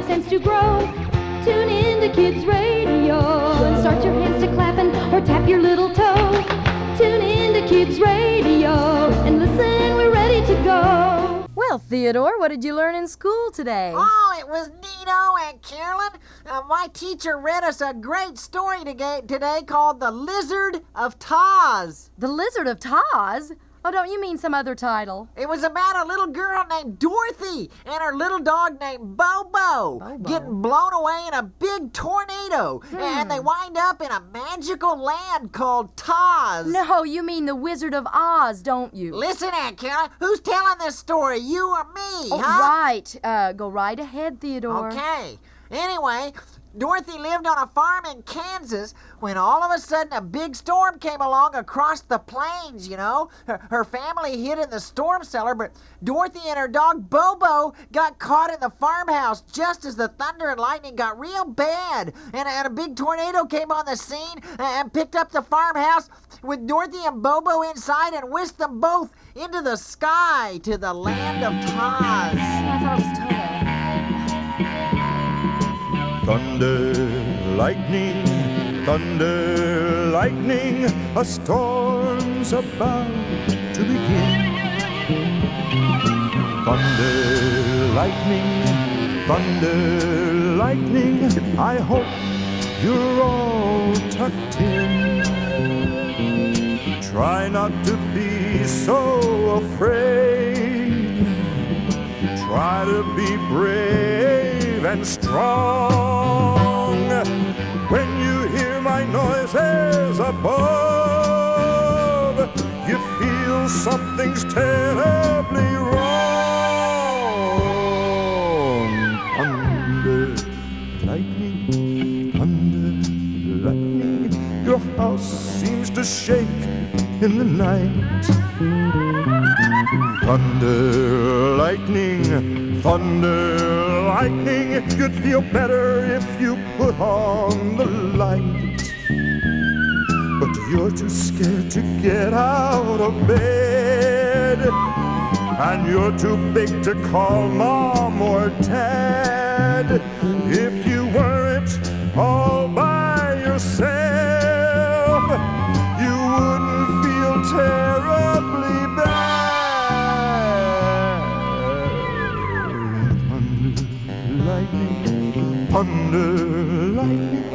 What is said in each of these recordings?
it tends to grow. Tune in to KIDS Radio and start your hands to clapping or tap your little toe. Tune in to KIDS Radio and listen, we're ready to go. Well, Theodore, what did you learn in school today? Oh, it was Nino and Carolyn. My teacher read us a great story today called The Lizard of Toz. The Lizard of Toz? Oh, don't you mean some other title? It was about a little girl named Dorothy and her little dog named Bobo. Getting blown away in a big tornado. And they wind up in a magical land called Toz. No, you mean the Wizard of Oz, don't you? Listen, Aunt Carolyn, who's telling this story, you or me, Right. Go right ahead, Theodore. Okay. Anyway, Dorothy lived on a farm in Kansas when all of a sudden a big storm came along across the plains, you know. Her family hid in the storm cellar, but Dorothy and her dog Bobo got caught in the farmhouse just as the thunder and lightning got real bad. And a big tornado came on the scene and picked up the farmhouse with Dorothy and Bobo inside and whisked them both into the sky to the land of Toz. I thought it was Toz. Thunder, lightning, a storm's about to begin. Thunder, lightning, I hope you're all tucked in. Try not to be so afraid. Try to be brave and strong. When you hear my noises above, you feel something's terribly wrong. Thunder, lightning, your house seems to shake in the night. Thunder, lightning, you'd feel better if you put on the light. But you're too scared to get out of bed, and you're too big to call Mom or Dad. If you weren't all by yourself, you wouldn't feel terribly bad. Thunder, lightning,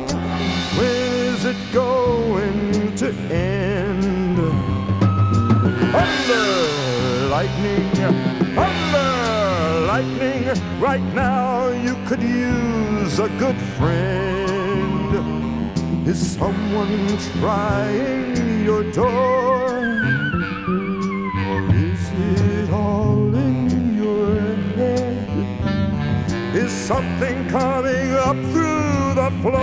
when is it going to end? Thunder, lightning, right now you could use a good friend. Is someone trying your door? Or is it all in your head? Is something coming up through the floor?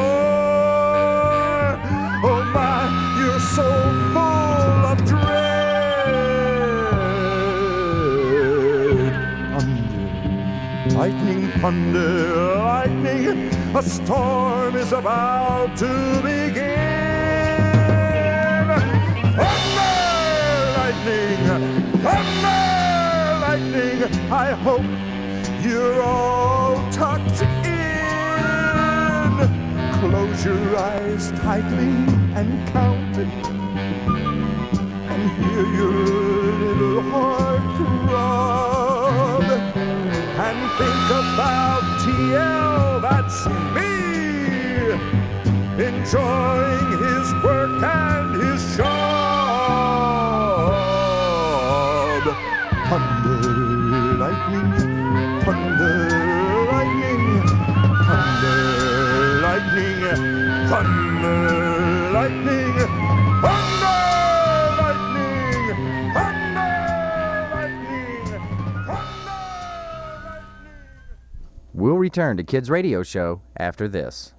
Oh my, you're so full of dread. Thunder, lightning, a storm is about to begin. Thunder, lightning, I hope you're all tucked in. Close your eyes tightly and count it, and hear your little heart throb, and think about TL, that's me, enjoying his work and his job. Thunder, lightning. We'll return to KIDS Radio Show after this.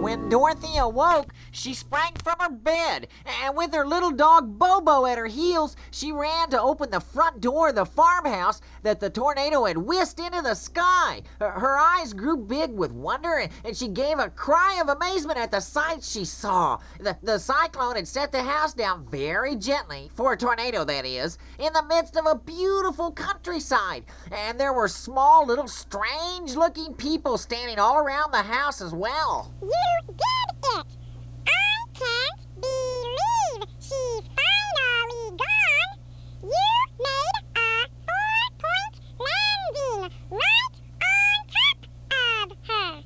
When When Dorothy awoke, she sprang from her bed, and with her little dog Bobo at her heels, she ran to open the front door of the farmhouse that the tornado had whisked into the sky. Her eyes grew big with wonder, and she gave a cry of amazement at the sight she saw. The cyclone had set the house down very gently, for a tornado that is, in the midst of a beautiful countryside, and there were small, little, strange-looking people standing all around the house as well. You did it! I can't believe she's finally gone! You made a four-point landing right on top of her!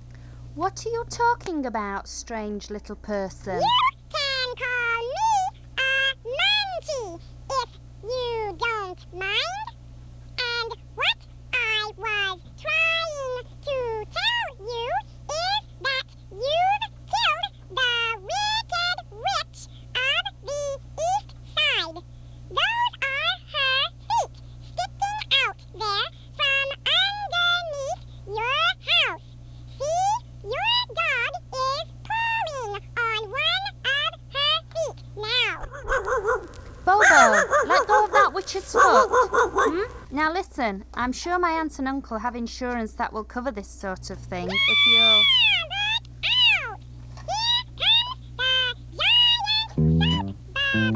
What are you talking about, strange little person? You can call me a monkey if you don't mind. And what I was trying to tell you is that you've killed the wicked witch of the east side. Those are her feet sticking out there from underneath your house. See, your dog is pawing on one of her feet now. Bobo, let go of that witch's foot. Now listen, I'm sure my aunt and uncle have insurance that will cover this sort of thing. Yeah, if you'll... Look out! Here comes the giant soap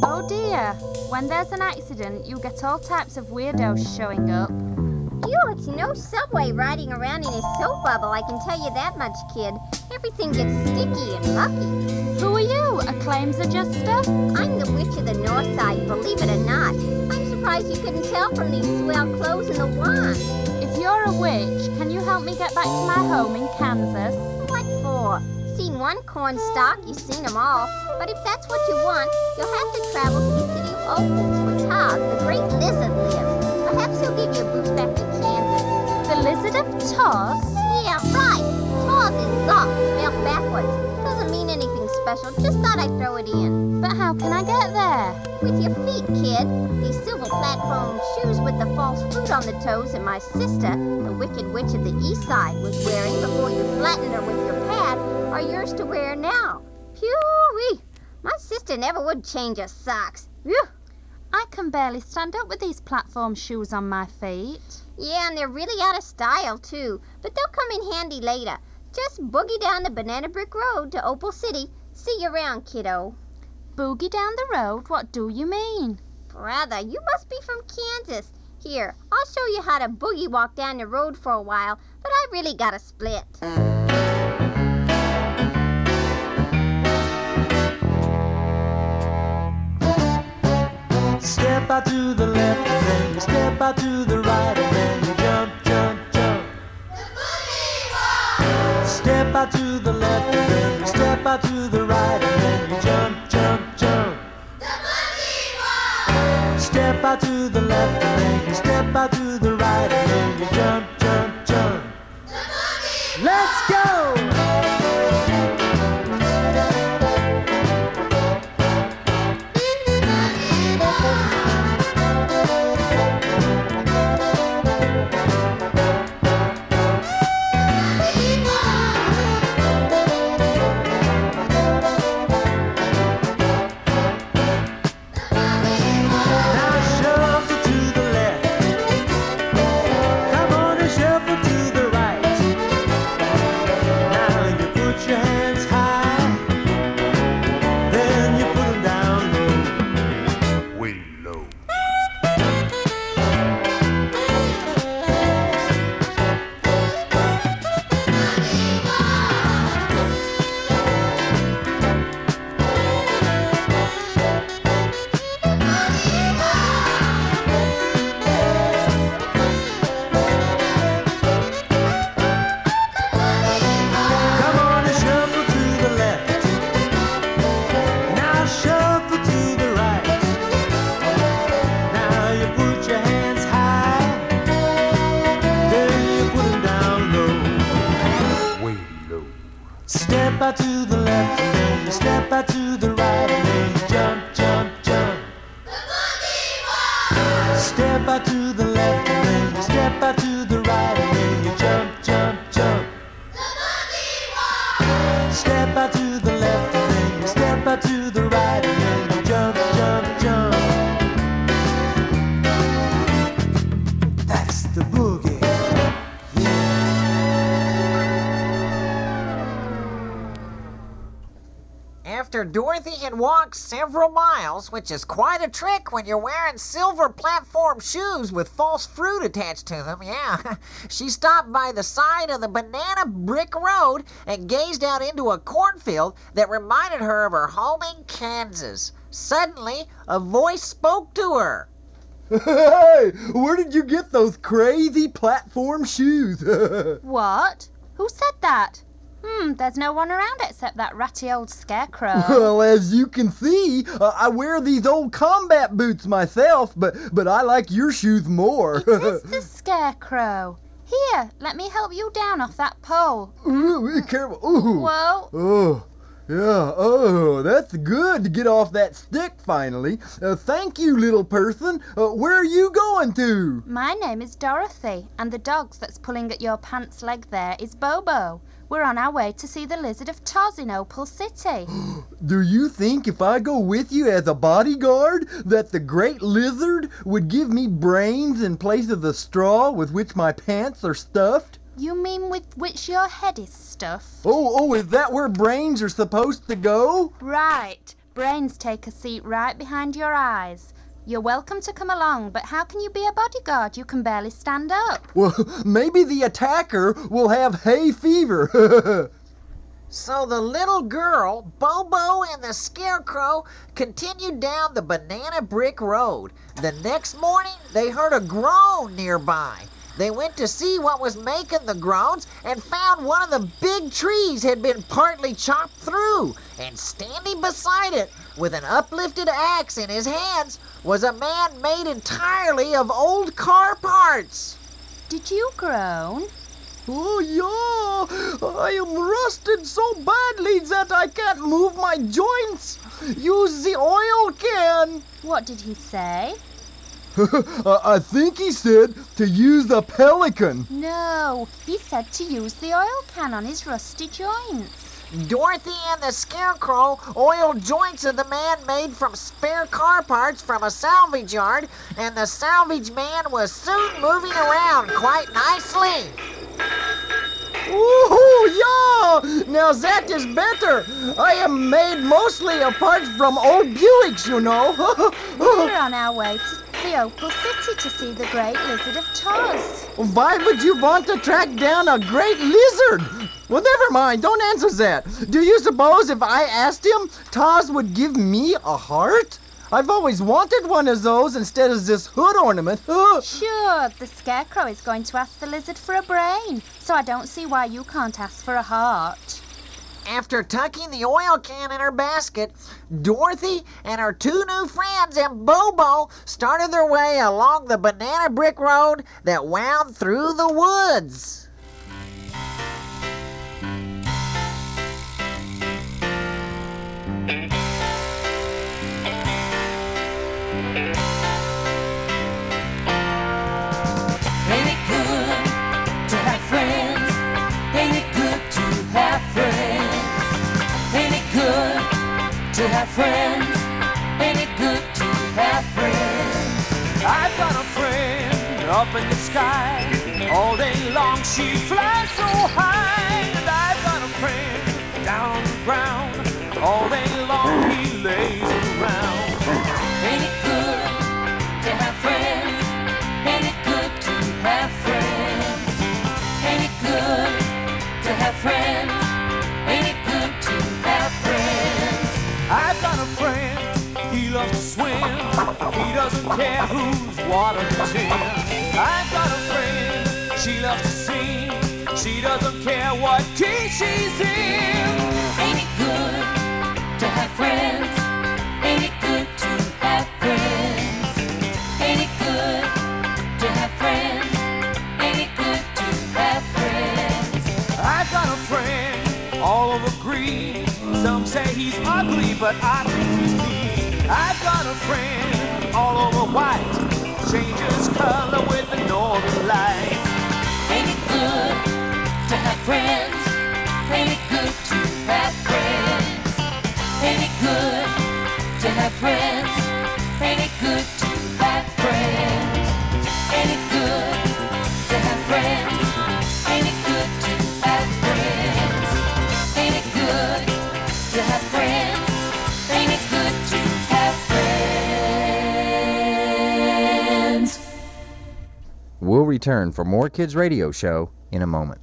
bubble! Oh dear, when there's an accident, you get all types of weirdos showing up. Phew, it's no subway riding around in a soap bubble, I can tell you that much, kid. Everything gets sticky and mucky. Who are you, a claims adjuster? I'm the witch of the north side, believe it or not. You couldn't tell from these swell clothes and the wand. If you're a witch, can you help me get back to my home in Kansas? What for? Seen one cornstalk, you've seen them all. But if that's what you want, you'll have to travel to the city of Opal, where Toz, the great lizard, lives. Perhaps he'll give you a boost back to Kansas. The Lizard of Toz? Yeah, right. Toz is lost, spelled backwards. Doesn't mean anything special, just thought I'd throw it in. But how can I get there? With your feet, kid. These silver platform shoes with the false fruit on the toes, and my sister, the wicked witch of the east side, was wearing before you flattened her with your pad, are yours to wear now. Phew-wee! My sister never would change her socks. Phew. I can barely stand up with these platform shoes on my feet. Yeah, and they're really out of style, too. But they'll come in handy later. Just boogie down the Banana Brick Road to Opal City. See you around, kiddo. Boogie down the road? What do you mean? Brother, you must be from Kansas. Here, I'll show you how to boogie walk down the road for a while, but I really gotta split. Step out to the left and then you step out to the right and then you jump, jump, jump. The boogie walk! Step out to the left and then you step out to the right and then you jump, jump, jump. Step out to the left and then you step out to the right and then you jump, jump, jump. Let's go! After Dorothy had walked several miles, which is quite a trick when you're wearing silver platform shoes with false fruit attached to them, yeah, she stopped by the side of the banana brick road and gazed out into a cornfield that reminded her of her home in Kansas. Suddenly, a voice spoke to her. Hey, where did you get those crazy platform shoes? What? Who said that? There's no one around except that ratty old scarecrow. Well, as you can see, I wear these old combat boots myself, but I like your shoes more. It is the scarecrow. Here, let me help you down off that pole. Ooh, careful. Ooh. Whoa. Oh, yeah. Oh, that's good to get off that stick finally. Thank you, little person. Where are you going to? My name is Dorothy, and the dog that's pulling at your pants leg there is Bobo. We're on our way to see the Lizard of Toz in Opal City. Do you think if I go with you as a bodyguard that the great lizard would give me brains in place of the straw with which my pants are stuffed? You mean with which your head is stuffed? Oh, is that where brains are supposed to go? Right. Brains take a seat right behind your eyes. You're welcome to come along, but how can you be a bodyguard? You can barely stand up. Well, maybe the attacker will have hay fever. So the little girl, Bobo, and the Scarecrow continued down the banana brick road. The next morning, they heard a groan nearby. They went to see what was making the groans and found one of the big trees had been partly chopped through. And standing beside it, with an uplifted axe in his hands, was a man made entirely of old car parts. Did you groan? Oh, yeah. I am rusted so badly that I can't move my joints. Use the oil can. What did he say? I think he said to use the pelican. No, he said to use the oil can on his rusty joints. Dorothy and the Scarecrow oiled joints of the man made from spare car parts from a salvage yard, and the salvage man was soon moving around quite nicely. Woohoo, yeah! Now that is better. I am made mostly apart from old Buicks, you know. We're on our way to the Opal City to see the great Lizard of Toz. Why would you want to track down a great lizard? Well, never mind. Don't answer that. Do you suppose if I asked him, Toz would give me a heart? I've always wanted one of those instead of this hood ornament. Sure, the Scarecrow is going to ask the lizard for a brain, so I don't see why you can't ask for a heart. After tucking the oil can in her basket, Dorothy and her two new friends and Bobo started their way along the banana brick road that wound through the woods. Ain't it good to have friends? Ain't it good to have friends? To have friends, ain't it good to have friends? I've got a friend up in the sky, all day long she flies so high. And I've got a friend down on the ground, all day long he lays around. Ain't it good to have friends? Ain't it good to have friends? Ain't it good to have friends? Ain't it good to have friends? I've got a friend, he loves to swim, he doesn't care whose water is in. I've got a friend, she loves to sing, she doesn't care what key she's in. Ain't it good to have friends? Ain't it good to have friends? Ain't it good to have friends? Ain't it good to have friends? I've got a friend, all over green. Some say he's ugly, but I think he's mean. I've got a friend all over white, changes color with the northern light. Ain't it good to have friends? Ain't it good to have friends? Ain't it good? have friends? Ain't it good to have friends? Ain't it good to have friends? Ain't it good to have friends? Ain't it good to have friends? Ain't it good to have friends? We'll return for more KIDS Radio Show in a moment.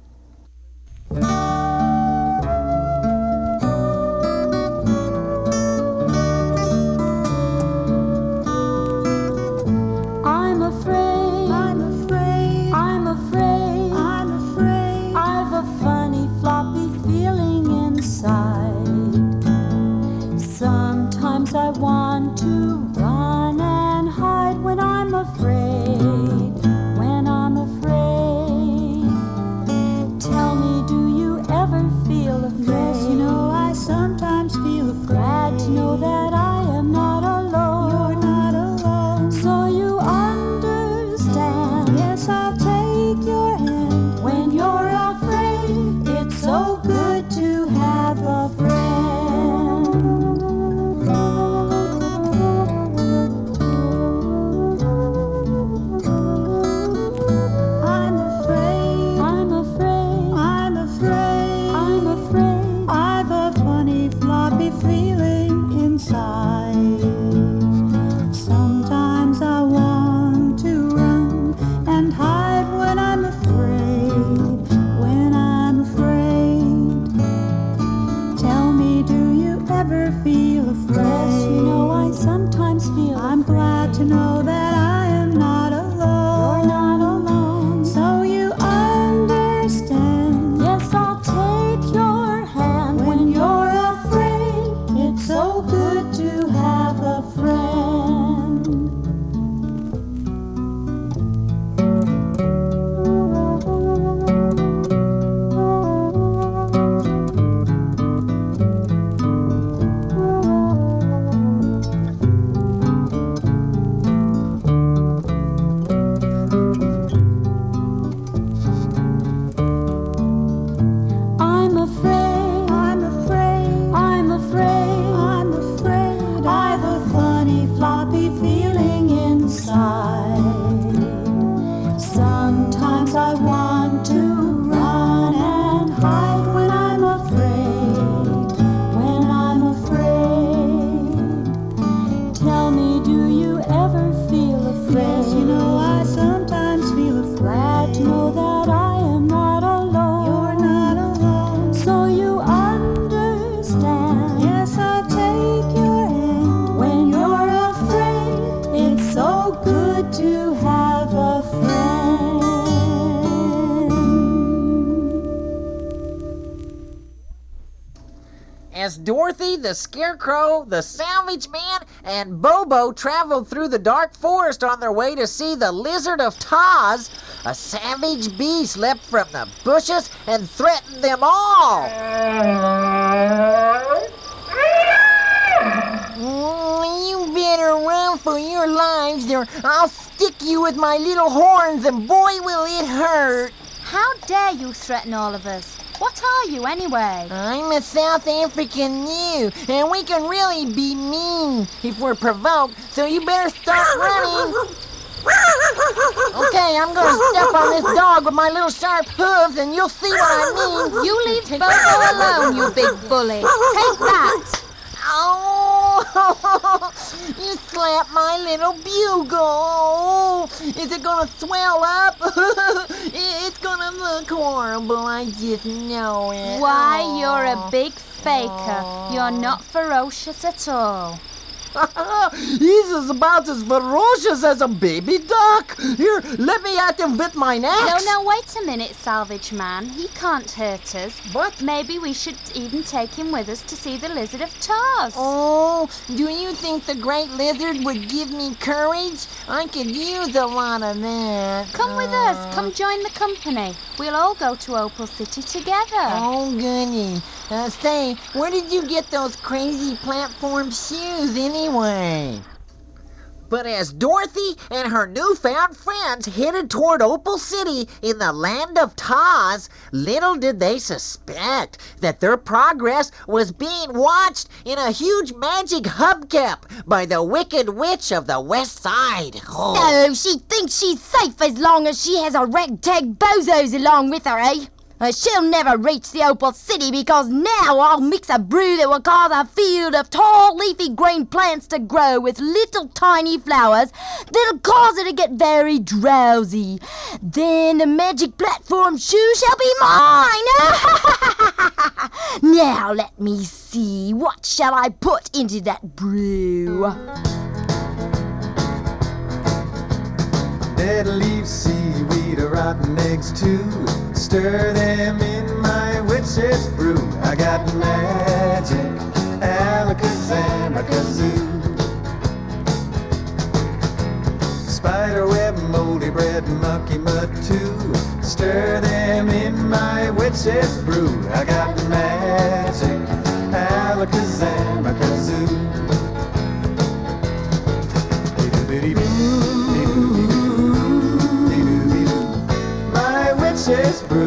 As Dorothy, the Scarecrow, the Salvage Man, and Bobo traveled through the dark forest on their way to see the Lizard of Toz, a savage beast leapt from the bushes and threatened them all. You better run for your lives, or I'll stick you with my little horns, and boy, will it hurt. How dare you threaten all of us? What are you, anyway? I'm a South African Gnu, and we can really be mean if we're provoked, so you better start running. Okay, I'm going to step on this dog with my little sharp hooves, and you'll see what I mean. You leave Bobo alone, you big bully. Take that. Oh, you slapped my little bugle. Oh, is it going to swell up? It's going to look horrible. I just know it. Why, You're a big faker. You're not ferocious at all. He's about as ferocious as a baby duck. Here, let me at him with my axe. No, wait a minute, Salvage Man. He can't hurt us. What? Maybe we should even take him with us to see the Lizard of Toz. Oh, do you think the Great Lizard would give me courage? I could use a lot of that. Come with us. Come join the company. We'll all go to Opal City together. Oh, goody. Say, where did you get those crazy platform shoes anyway? But as Dorothy and her newfound friends headed toward Opal City in the land of Toz, little did they suspect that their progress was being watched in a huge magic hubcap by the Wicked Witch of the West Side. Oh. So she thinks she's safe as long as she has her ragtag bozos along with her, eh? She'll never reach the Opal City because now I'll mix a brew that will cause a field of tall leafy green plants to grow with little tiny flowers that'll cause her to get very drowsy. Then the magic platform shoe shall be mine! Now let me see, what shall I put into that brew? Dead leaf, seaweed, or rotten eggs too. Stir them in my witch's brew. I got magic, alakazam-a-kazoo. Spiderweb, moldy bread, mucky mud too. Stir them in my witch's brew. I got magic, alakazam-a-kazoo. Witch's brew.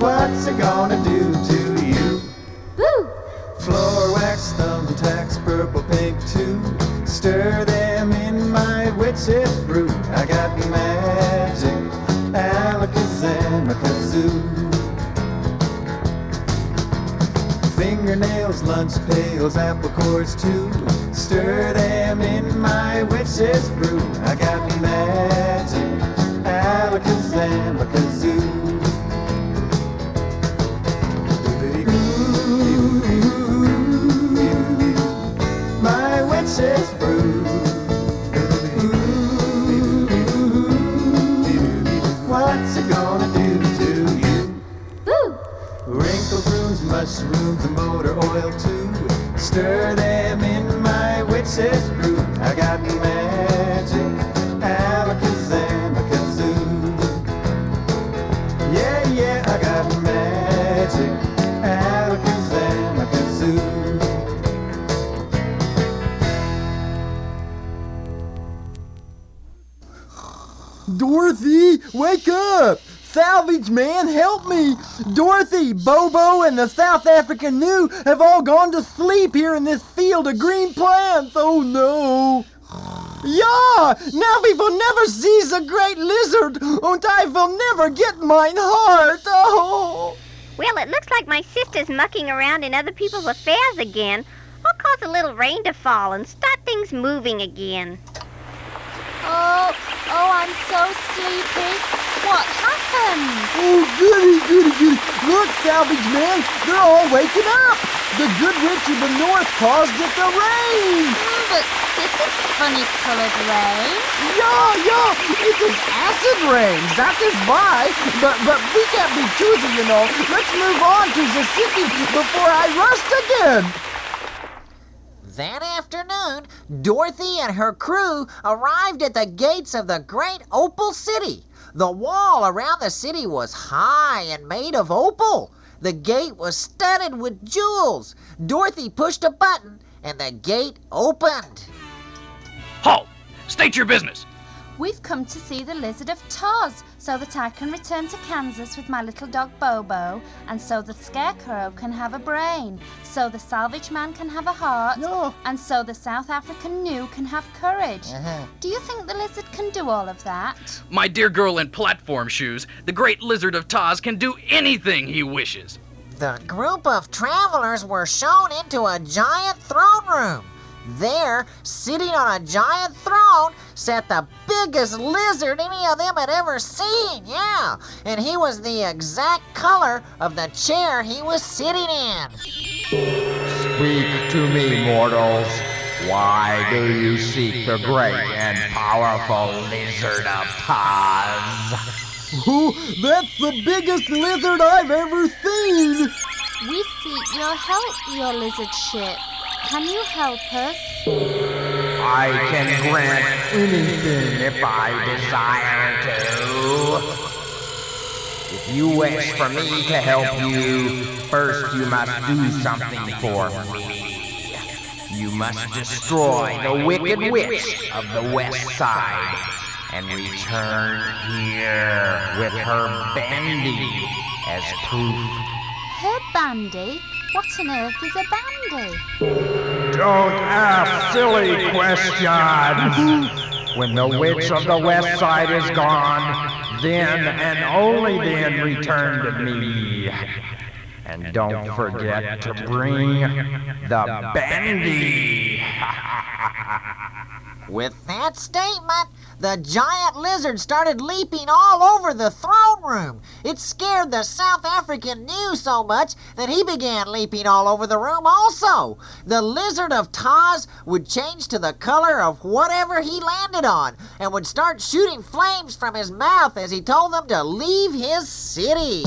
What's it gonna do to you? Woo! Floor wax, thumbtacks, purple pink too. Stir them in my witch's brew. I got magic, alakazam-a-kazoo. Fingernails, lunch pails, apple cores too. Stir them in my witch's brew. I got magic, alakazam-a-kazoo. My witch's brew. What's it gonna do to you? Woo! Wrinkled brooms, mushrooms, and motor oil too. Stir them in my witch's brew. I got magic, alakazam-a-kazoo. Yeah, yeah, I got magic, alakazam-a-kazoo. Dorothy, wake up! Salvage Man, help me! Dorothy, Bobo, and the South African Gnu have all gone to sleep here in this field of green plants. Oh no! Yeah! Now we will never see the great lizard, and I will never get mine heart. Oh! Well, it looks like my sister's mucking around in other people's affairs again. I'll cause a little rain to fall and start things moving again. Oh, I'm so sleepy. What happened? Oh, goody. Look, Salvage Man, they're all waking up. The good witch of the north caused it to rain. But this is funny-colored rain. Yeah, it is acid rain. That is why. But we can't be choosing, you know. Let's move on to the city before I rust again. That afternoon, Dorothy and her crew arrived at the gates of the great Opal City. The wall around the city was high and made of opal. The gate was studded with jewels. Dorothy pushed a button and the gate opened. Halt! State your business! We've come to see the Lizard of Toz so that I can return to Kansas with my little dog Bobo, and so the Scarecrow can have a brain, so the Salvage Man can have a heart, and so the South African Gnu can have courage. Do you think the lizard can do all of that? My dear girl in platform shoes, the great Lizard of Toz can do anything he wishes. The group of travelers were shown into a giant throne room. There, sitting on a giant throne, sat the biggest lizard any of them had ever seen, yeah. And he was the exact color of the chair he was sitting in. Speak to me, mortals. Why do you seek the great and powerful Lizard of Toz? Oh, that's the biggest lizard I've ever seen. We seek your help, your lizardship. Can you help us? I can grant anything if I desire to. If you wish for me to help you, first you must do something for me. You must destroy the Wicked Witch of the West Side and return here with her bandy as proof. Her bandy? What on earth is a bandy? Don't ask silly questions! When the Witch of the West Side is gone, then and only then return to me. And don't forget to bring the bandy! With that statement, the giant lizard started leaping all over the throne room. It scared the South African Gnu so much that he began leaping all over the room also. The Lizard of Toz would change to the color of whatever he landed on and would start shooting flames from his mouth as he told them to leave his city.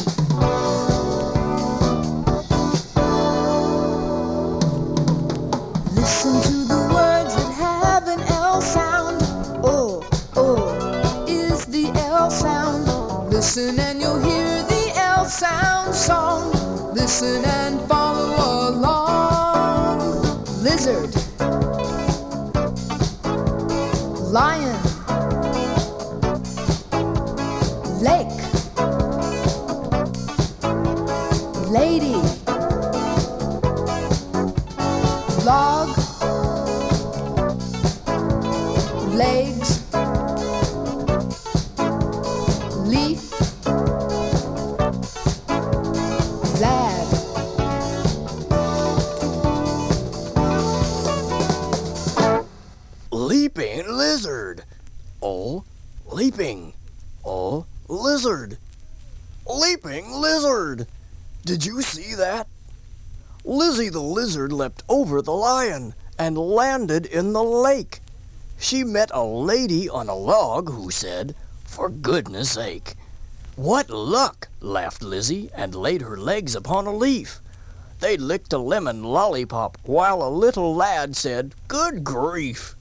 Listen to the words that have an L sound. Oh, oh, is the L sound. Listen and you'll hear the L sound song. Listen and follow along. Lizard, lion, lake, lady, log, legs, leaf, lad. Leaping lizard. Oh, leaping. Oh, lizard. Leaping lizard. Did you see that? Lizzie the lizard leapt over the lion and landed in the lake. She met a lady on a log who said, "For goodness sake." "What luck," laughed Lizzie and laid her legs upon a leaf. They licked a lemon lollipop while a little lad said, "Good grief."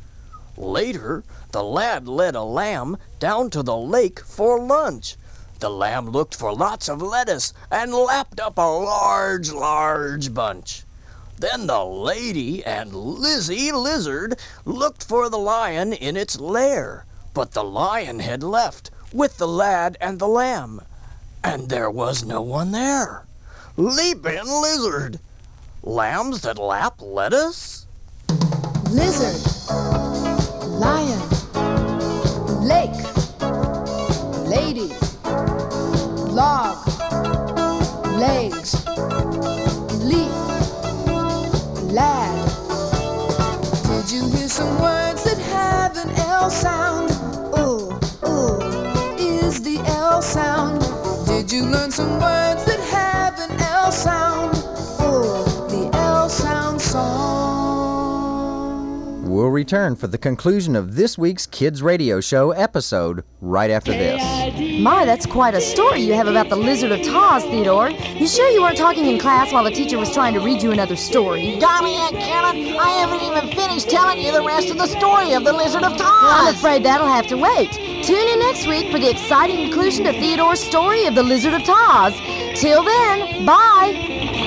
Later, the lad led a lamb down to the lake for lunch. The lamb looked for lots of lettuce and lapped up a large, large bunch. Then the lady and Lizzie Lizard looked for the lion in its lair, but the lion had left with the lad and the lamb, and there was no one there. Leaping lizard. Lambs that lap lettuce? Lizard, lion, lake, lady, log, legs, leaf, lad. Did you hear some words that have an L sound? Oh, oh, is the L sound. Did you learn some words that have an L sound? Oh, the L sound song. We'll return for the conclusion of this week's Kids Radio Show episode right after this. My, that's quite a story you have about the Lizard of Toz, Theodore. You sure you weren't talking in class while the teacher was trying to read you another story? Darling Aunt Carolyn, I haven't even finished telling you the rest of the story of the Lizard of Toz. Well, I'm afraid that'll have to wait. Tune in next week for the exciting conclusion to Theodore's story of the Lizard of Toz. Till then, bye.